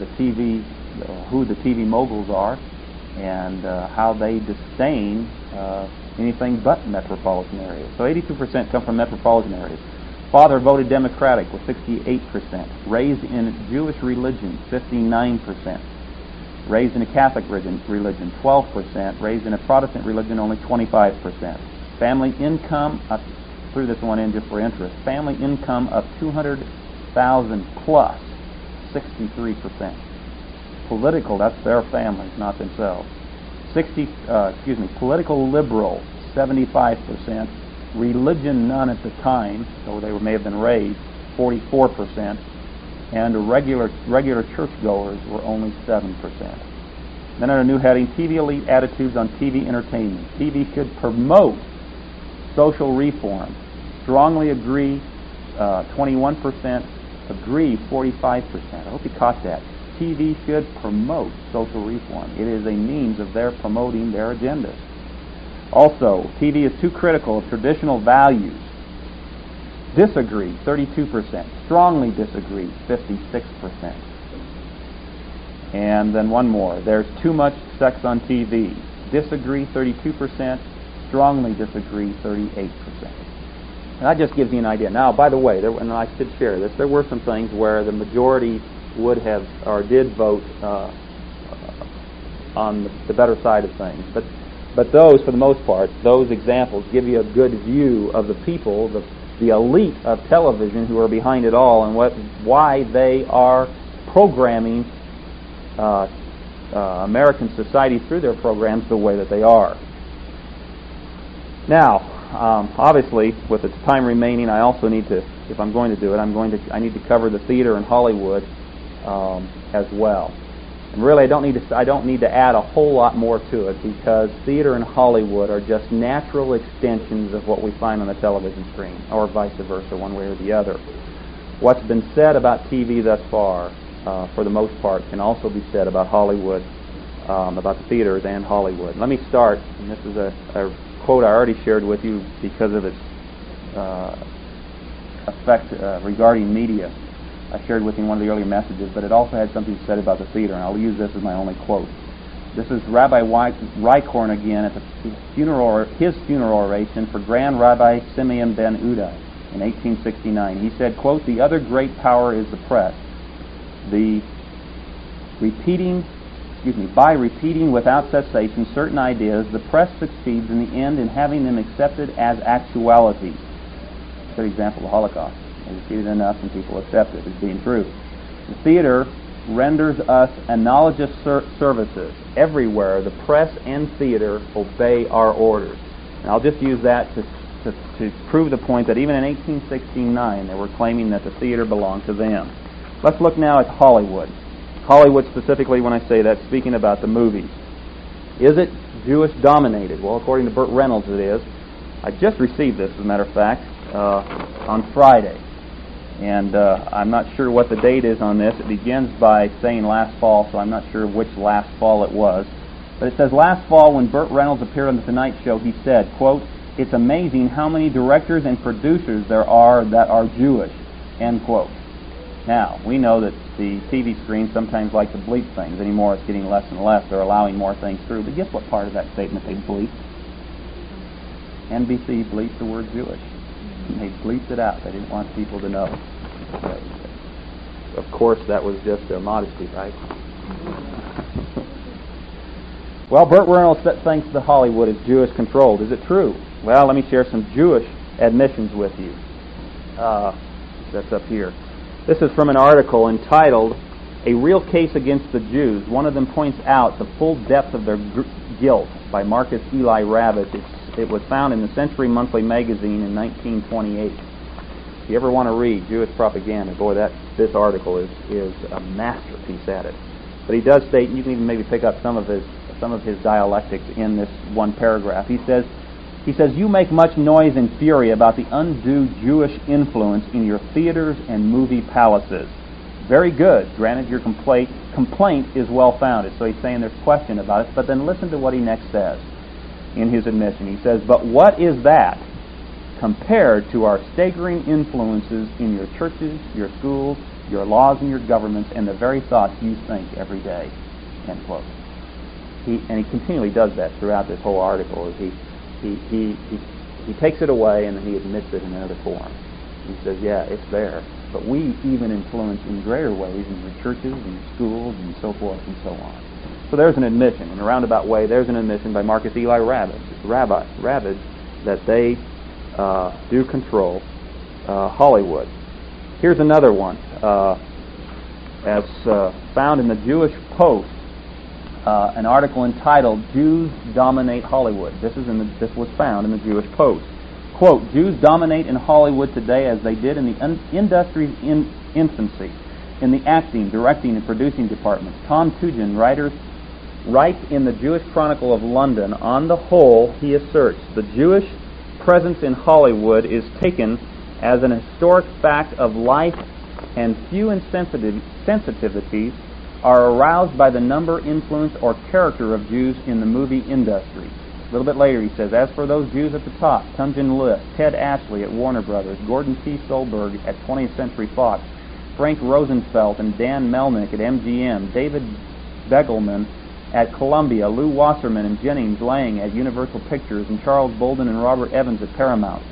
the T V, who the T V moguls are, and uh, how they disdain uh, anything but metropolitan areas. So eighty-two percent come from metropolitan areas. Father voted Democratic with sixty-eight percent. Raised in Jewish religion, fifty-nine percent. Raised in a Catholic religion, twelve percent. Raised in a Protestant religion, only twenty-five percent. Family income, I threw this one in just for interest, family income of two hundred thousand dollars plus, sixty-three percent. Political, that's their families, not themselves. sixty, uh, excuse me, political liberal, seventy-five percent. Religion, none at the time, though they may have been raised, forty-four percent. And regular regular churchgoers were only seven percent. Then under a new heading, T V elite attitudes on T V entertainment. T V should promote social reform. Strongly agree, uh, twenty-one percent. Agree, forty-five percent. I hope you caught that. T V should promote social reform. It is a means of their promoting their agenda. Also, T V is too critical of traditional values. Disagree, thirty-two percent. Strongly disagree, fifty-six percent. And then one more. There's too much sex on T V. Disagree, thirty-two percent. Strongly disagree, thirty-eight percent. And that just gives you an idea. Now, by the way, there, and I should share this, there were some things where the majority would have or did vote uh, on the better side of things, but but those, for the most part, those examples give you a good view of the people, the the elite of television who are behind it all, and what why they are programming uh, uh, American society through their programs the way that they are. Now. Um, obviously, with the time remaining, I also need to, if I'm going to do it, I'm going to, I need to cover the theater in Hollywood um, as well. And really, I don't need to, I don't need to add a whole lot more to it, because theater and Hollywood are just natural extensions of what we find on the television screen, or vice versa, one way or the other. What's been said about T V thus far, uh, for the most part, can also be said about Hollywood, um, about the theaters and Hollywood. Let me start, and this is a, a quote I already shared with you because of its uh, effect uh, regarding media. I shared with you one of the earlier messages, but it also had something said about the theater, and I'll use this as my only quote. This is Rabbi Rykorn again at the funeral, his funeral oration for Grand Rabbi Simeon ben Uda in eighteen sixty-nine. He said, quote, "The other great power is the press. The repeating Excuse me, by repeating without cessation certain ideas, the press succeeds in the end in having them accepted as actualities." For example, the Holocaust is repeated enough and people accept it as being true. The theater renders us analogous ser services. Everywhere, the press and theater obey our orders. And I'll just use that to, to, to prove the point that even in eighteen sixty-nine they were claiming that the theater belonged to them. Let's look now at Hollywood. Hollywood specifically, when I say that, speaking about the movies. Is it Jewish dominated? Well, according to Burt Reynolds, it is. I just received this, as a matter of fact, uh, on Friday. And uh, I'm not sure what the date is on this. It begins by saying last fall, so I'm not sure which last fall it was. But it says, last fall when Burt Reynolds appeared on The Tonight Show, he said, quote, "It's amazing how many directors and producers there are that are Jewish," end quote. Now, we know that the T V screen sometimes like to bleep things. Anymore, it's getting less and less. They're allowing more things through. But guess what part of that statement they bleeped? N B C bleeped the word Jewish. They bleeped it out. They didn't want people to know. Of course, that was just their modesty, right? Well, Burt Reynolds thinks that Hollywood is Jewish-controlled. Is it true? Well, let me share some Jewish admissions with you. Uh, that's up here. This is from an article entitled, "A Real Case Against the Jews." One of them points out the full depth of their guilt by Marcus Eli Ravitch. It's, it was found in the Century Monthly magazine in nineteen twenty-eight. If you ever want to read Jewish propaganda, boy, that this article is, is a masterpiece at it. But he does state, and you can even maybe pick up some of his, some of his dialectics in this one paragraph. He says, He says, "You make much noise and fury about the undue Jewish influence in your theaters and movie palaces." Very good. Granted, your complaint complaint is well-founded. So he's saying there's question about it, but then listen to what he next says in his admission. He says, "But what is that compared to our staggering influences in your churches, your schools, your laws and your governments, and the very thoughts you think every day?" End quote. He, and he continually does that throughout this whole article. As he He, he, he, he takes it away and then he admits it in another form. He says, yeah, it's there, but we even influence in greater ways in your churches and schools and so forth and so on. So there's an admission. In a roundabout way, there's an admission by Marcus Eli Rabbitt, Rabbi, Rabbitt that they uh, do control uh, Hollywood. Here's another one. Uh, as uh, found in the Jewish Post, Uh, an article entitled "Jews Dominate Hollywood." This is in the, this was found in the Jewish Post. Quote, "Jews dominate in Hollywood today as they did in the un industry's in infancy, in the acting, directing, and producing departments." Tom Tugin, writers, writes in the Jewish Chronicle of London, "On the whole, he asserts, the Jewish presence in Hollywood is taken as an historic fact of life, and few insensitiv sensitivities are aroused by the number, influence, or character of Jews in the movie industry." A little bit later he says, "As for those Jews at the top, Tunjin List, Ted Ashley at Warner Brothers, Gordon T. Solberg at twentieth Century Fox, Frank Rosenfeld and Dan Melnick at M G M, David Begelman at Columbia, Lou Wasserman and Jennings Lang at Universal Pictures, and Charles Bolden and Robert Evans at Paramount.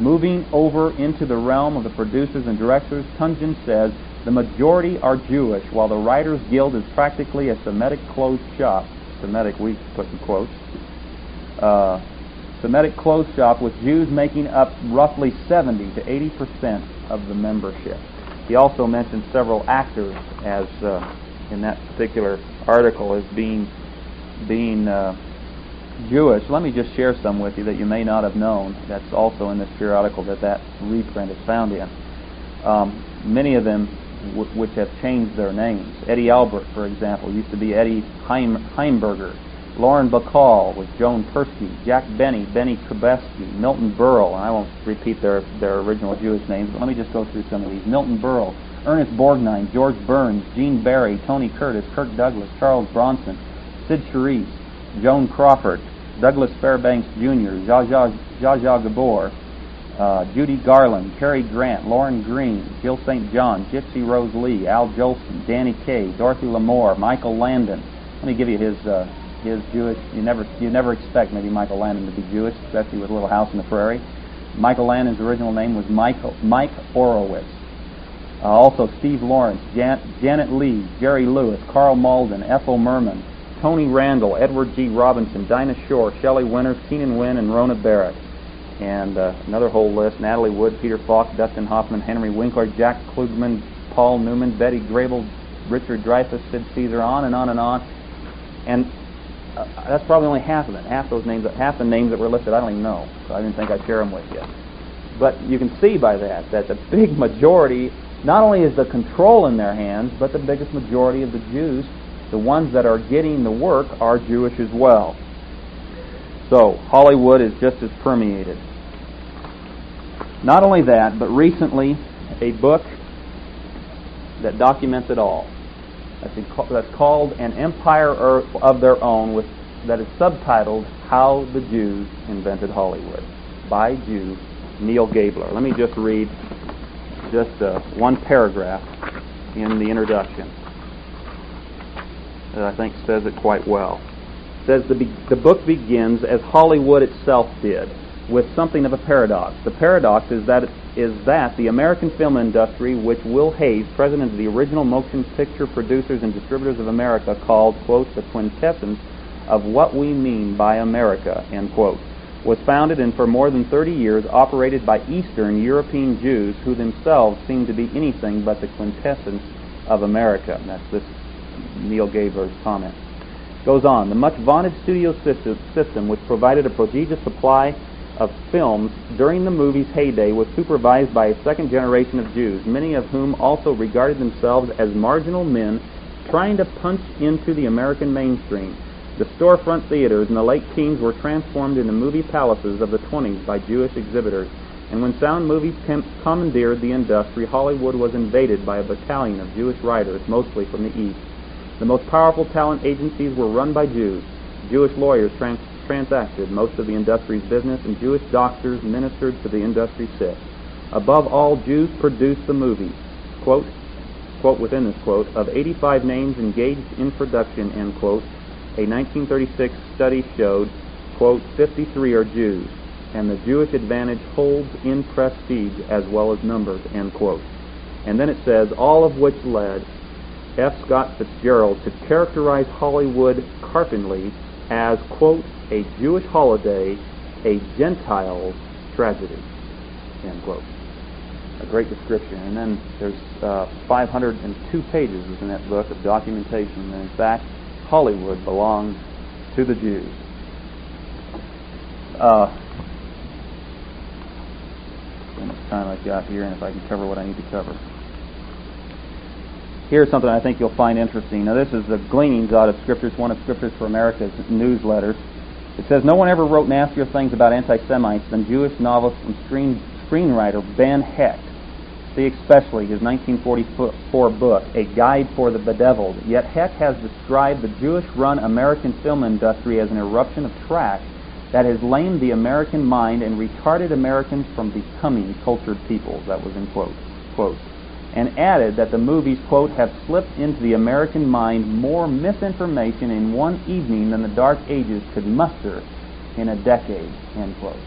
Moving over into the realm of the producers and directors, Tunjin says, the majority are Jewish, while the Writers Guild is practically a Semitic closed shop." Semitic, we put in quotes. Uh, Semitic closed shop, with Jews making up roughly seventy to eighty percent of the membership. He also mentions several actors as uh, in that particular article as being being uh, Jewish. Let me just share some with you that you may not have known. That's also in this periodical that that reprint is found in. Um, many of them which have changed their names. Eddie Albert, for example, used to be Eddie Heim Heimberger. Lauren Bacall was Joan Persky. Jack Benny, Benny Kubeski. Milton Berle, and I won't repeat their, their original Jewish names, but let me just go through some of these. Milton Berle, Ernest Borgnine, George Burns, Gene Barry, Tony Curtis, Kirk Douglas, Charles Bronson, Sid Charisse, Joan Crawford, Douglas Fairbanks Junior, Zsa Zsa, Zsa Zsa Gabor, Uh, Judy Garland, Cary Grant, Lauren Green, Jill Saint John, Gypsy Rose Lee, Al Jolson, Danny Kaye, Dorothy L'Amour, Michael Landon. Let me give you his uh, his Jewish. You never you never expect maybe Michael Landon to be Jewish, especially with Little House on the Prairie. Michael Landon's original name was Michael Mike Horowitz. Uh, also Steve Lawrence, Jan, Janet Lee, Jerry Lewis, Carl Malden, Ethel Merman, Tony Randall, Edward G. Robinson, Dinah Shore, Shelley Winters, Keenan Wynn, and Rona Barrett. And uh, another whole list: Natalie Wood, Peter Falk, Dustin Hoffman, Henry Winkler, Jack Klugman, Paul Newman, Betty Grable, Richard Dreyfuss, Sid Caesar, on and on and on. And uh, that's probably only half of it. Half those names, half the names that were listed, I don't even know. So I didn't think I'd share them with you. But you can see by that that the big majority, not only is the control in their hands, but the biggest majority of the Jews, the ones that are getting the work, are Jewish as well. So Hollywood is just as permeated. Not only that, but recently a book that documents it all, that's called An Empire of Their Own, with, that is subtitled How the Jews Invented Hollywood, by Jew Neil Gabler. Let me just read just uh, one paragraph in the introduction that I think says it quite well. It says, the, be the book begins as Hollywood itself did, with something of a paradox. The paradox is that, is that the American film industry, which Will Hayes, president of the original Motion Picture Producers and Distributors of America, called, quote, the quintessence of what we mean by America, end quote, was founded and for more than thirty years operated by Eastern European Jews who themselves seemed to be anything but the quintessence of America. And that's this Neil Gabler's comment. Goes on, the much vaunted studio system, which provided a prodigious supply of films during the movie's heyday, was supervised by a second generation of Jews, many of whom also regarded themselves as marginal men trying to punch into the American mainstream. The storefront theaters in the late teens were transformed into movie palaces of the twenties by Jewish exhibitors, and when sound movies commandeered the industry, Hollywood was invaded by a battalion of Jewish writers, mostly from the East. The most powerful talent agencies were run by Jews. Jewish lawyers trans transacted most of the industry's business, and Jewish doctors ministered to the industry's sick. Above all, Jews produced the movies. Quote, quote within this quote, of eighty-five names engaged in production, end quote, a nineteen thirty-six study showed, quote, fifty-three are Jews, and the Jewish advantage holds in prestige as well as numbers, end quote. And then it says, all of which led F. Scott Fitzgerald to characterize Hollywood carpently as, quote, a Jewish holiday, a Gentile's tragedy, end quote. A great description. And then there's uh, five hundred two pages in that book of documentation, and in fact, Hollywood belongs to the Jews. Uh, how much time I've got here, and if I can cover what I need to cover. Here's something I think you'll find interesting. Now, this is the Gleanings out of Scriptures, one of Scriptures for America's newsletters. It says, no one ever wrote nastier things about anti-Semites than Jewish novelist and screen, screenwriter Ben Hecht. See especially his nineteen forty-four book, A Guide for the Bedeviled. Yet Heck has described the Jewish-run American film industry as an eruption of trash that has lamed the American mind and retarded Americans from becoming cultured peoples. That was in quotes. Quote, and added that the movies, quote, have slipped into the American mind more misinformation in one evening than the Dark Ages could muster in a decade, end quote.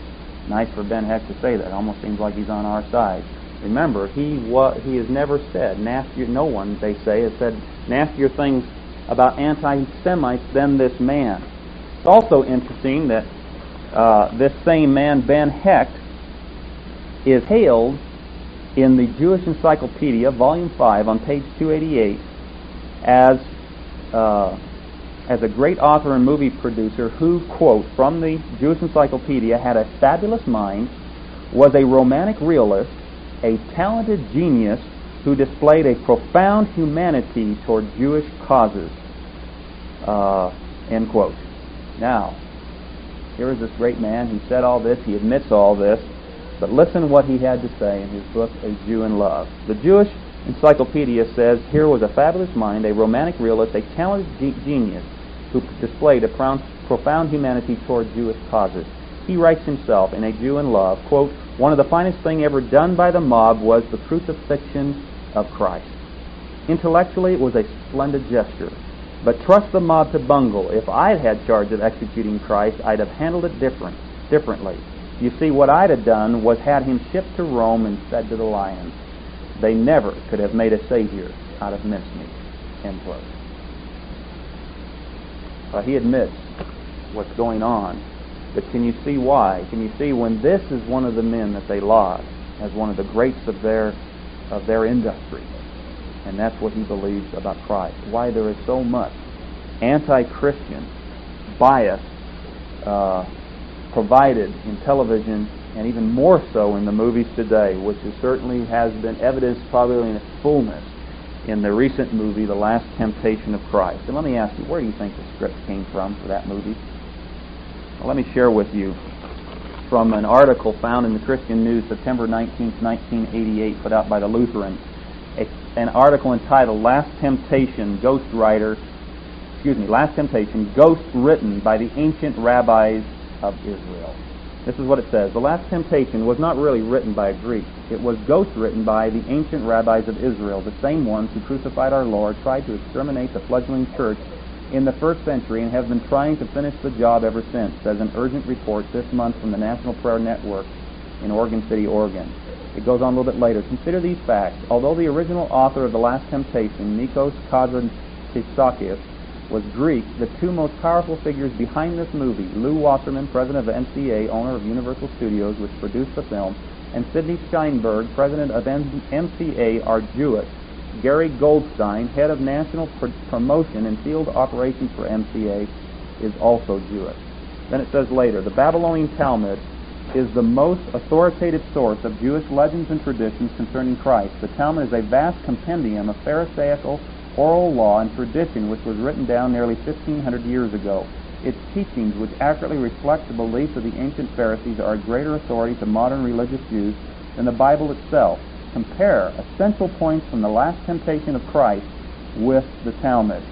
Nice for Ben Heck to say that. Almost seems like he's on our side. Remember, he was, he has never said nastier, no one, they say, has said nastier things about anti-Semites than this man. It's also interesting that uh, this same man, Ben Hecht, is hailed in the Jewish Encyclopedia, Volume five, on page two eighty-eight, as, uh, as a great author and movie producer who, quote, from the Jewish Encyclopedia, had a fabulous mind, was a romantic realist, a talented genius who displayed a profound humanity toward Jewish causes. Uh, end quote. Now, here is this great man. He said all this. He admits all this. But listen what he had to say in his book, A Jew in Love. The Jewish Encyclopedia says, here was a fabulous mind, a romantic realist, a talented ge genius who displayed a pro profound humanity toward Jewish causes. He writes himself in A Jew in Love, quote, one of the finest things ever done by the mob was the crucifixion of Christ. Intellectually, it was a splendid gesture. But trust the mob to bungle. If I'd had charge of executing Christ, I'd have handled it different, differently. You see, what I'd have done was had him shipped to Rome and fed to the lions. They never could have made a savior out of mincemeat. End quote. Well, he admits what's going on. But can you see why? Can you see when this is one of the men that they laud as one of the greats of their of their industry? And that's what he believes about Christ. Why there is so much anti-Christian bias uh, provided in television and even more so in the movies today, which is certainly has been evidenced probably in its fullness in the recent movie, The Last Temptation of Christ. And let me ask you, where do you think the script came from for that movie? Let me share with you from an article found in the Christian News, September nineteenth, nineteen eighty-eight, put out by the Lutherans. A, an article entitled Last Temptation, Ghost Writer, excuse me, Last Temptation, Ghost Written by the Ancient Rabbis of Israel. This is what it says. The Last Temptation was not really written by a Greek. It was ghost written by the ancient rabbis of Israel, the same ones who crucified our Lord, tried to exterminate the fledgling church in the first century and have been trying to finish the job ever since, says an urgent report this month from the National Prayer Network in Oregon City, Oregon. It goes on a little bit later. Consider these facts. Although the original author of The Last Temptation, Nikos Kazantzakis, was Greek, the two most powerful figures behind this movie, Lou Wasserman, president of M C A, owner of Universal Studios, which produced the film, and Sidney Sheinberg, president of M C A, are Jewish. Gary Goldstein, head of national pr promotion and field operations for M C A, is also Jewish. Then it says later, the Babylonian Talmud is the most authoritative source of Jewish legends and traditions concerning Christ. The Talmud is a vast compendium of Pharisaical oral law and tradition which was written down nearly fifteen hundred years ago. Its teachings, which accurately reflect the beliefs of the ancient Pharisees, are a greater authority to modern religious Jews than the Bible itself. Compare essential points from the last temptation of Christ with the Talmud.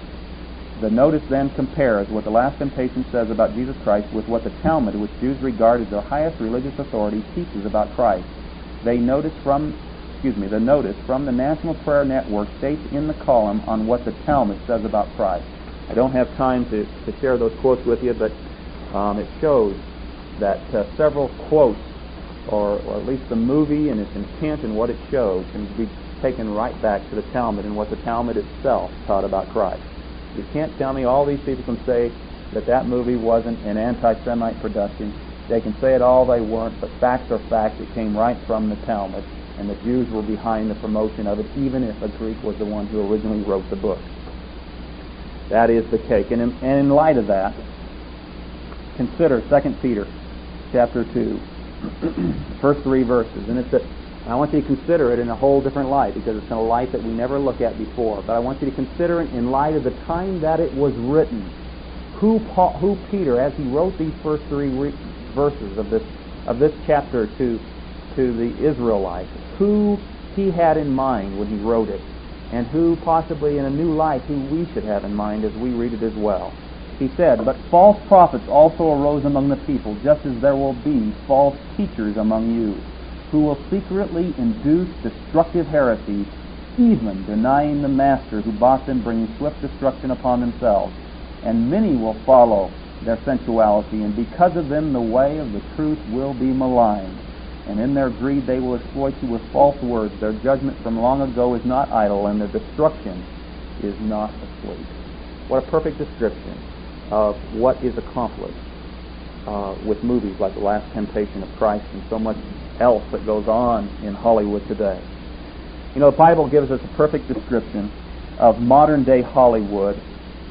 The notice then compares what the last temptation says about Jesus Christ with what the Talmud, which Jews regard as their highest religious authority, teaches about Christ. They notice from, excuse me, the notice from the National Prayer Network states in the column on what the Talmud says about Christ. I don't have time to, to share those quotes with you, but um, it shows that uh, several quotes, or, or at least the movie and its intent and what it shows, can be taken right back to the Talmud and what the Talmud itself taught about Christ. You can't tell me all these people can say that that movie wasn't an anti-Semite production. They can say it all they want, but facts are facts. It came right from the Talmud, and the Jews were behind the promotion of it, even if a Greek was the one who originally wrote the book. That is the cake. And in, and in light of that, consider Second Peter chapter two, first three verses. And it's a, I want you to consider it in a whole different light, because it's in a light that we never look at before. But I want you to consider it in light of the time that it was written. Who, Paul, who Peter, as he wrote these first three re- verses of this of this chapter to to the Israelites, who he had in mind when he wrote it, and who possibly in a new light who we should have in mind as we read it as well. He said, "But false prophets also arose among the people, just as there will be false teachers among you, who will secretly induce destructive heresies, even denying the master who bought them, bringing swift destruction upon themselves. And many will follow their sensuality, and because of them the way of the truth will be maligned. And in their greed they will exploit you with false words. Their judgment from long ago is not idle, and their destruction is not asleep." What a perfect description of what is accomplished uh, with movies like The Last Temptation of Christ and so much else that goes on in Hollywood today. You know, the Bible gives us a perfect description of modern-day Hollywood,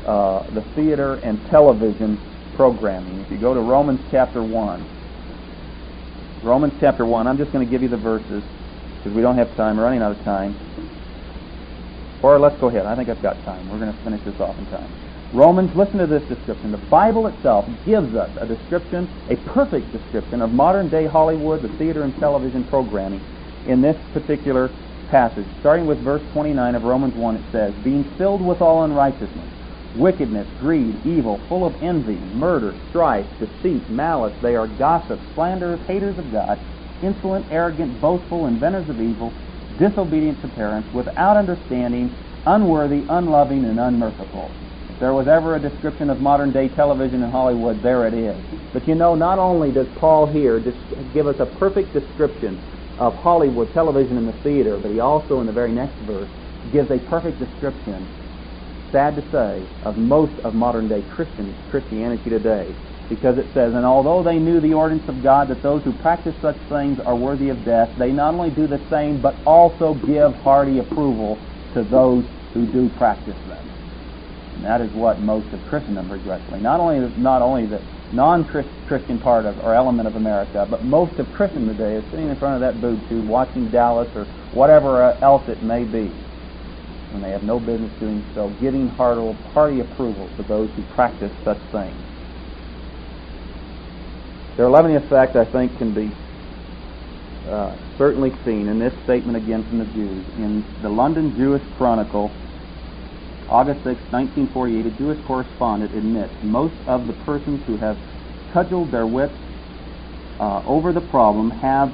uh, the theater and television programming. If you go to Romans chapter one, Romans chapter one, I'm just going to give you the verses because we don't have time. We're running out of time. Or let's go ahead. I think I've got time. We're going to finish this off in time. Romans, listen to this description. The Bible itself gives us a description, a perfect description of modern-day Hollywood, the theater and television programming in this particular passage. Starting with verse twenty-nine of Romans one, it says, "Being filled with all unrighteousness, wickedness, greed, evil, full of envy, murder, strife, deceit, malice. They are gossips, slanderers, haters of God, insolent, arrogant, boastful, inventors of evil, disobedient to parents, without understanding, unworthy, unloving, and unmerciful." If there was ever a description of modern-day television in Hollywood, there it is. But you know, not only does Paul here just give us a perfect description of Hollywood television in the theater, but he also, in the very next verse, gives a perfect description, sad to say, of most of modern-day Christian Christianity today, because it says, "And although they knew the ordinance of God that those who practice such things are worthy of death, they not only do the same, but also give hearty approval to those who do practice them." And that is what most of Christendom, regretfully, not only not only the non-Christian part of or element of America, but most of Christendom today is sitting in front of that boob tube watching Dallas or whatever else it may be, and they have no business doing so, giving hearty approval to those who practice such things. Their leavening effect, I think, can be uh, certainly seen in this statement again from the Jews. In the London Jewish Chronicle, August sixth, nineteen forty-eight, a Jewish correspondent admits, "Most of the persons who have cudgeled their wits uh, over the problem have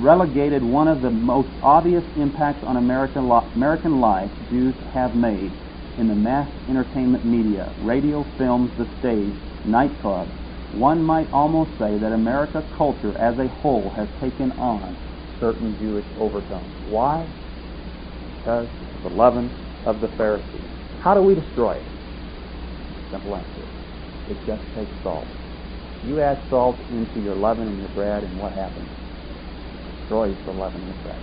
relegated one of the most obvious impacts on American, lo- American life Jews have made in the mass entertainment media, radio, films, the stage, nightclubs. One might almost say that American culture as a whole has taken on certain Jewish overtones." Why? Because of the leaven of the Pharisees. How do we destroy it? Simple answer. It just takes salt. You add salt into your leaven and your bread, and what happens? Destroys the leaven effect.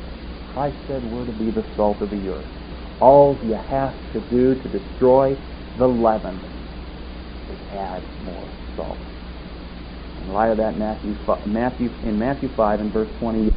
Christ said we're to be the salt of the earth. All you have to do to destroy the leaven is add more salt. In light of that, Matthew, Matthew in Matthew five and verse twenty.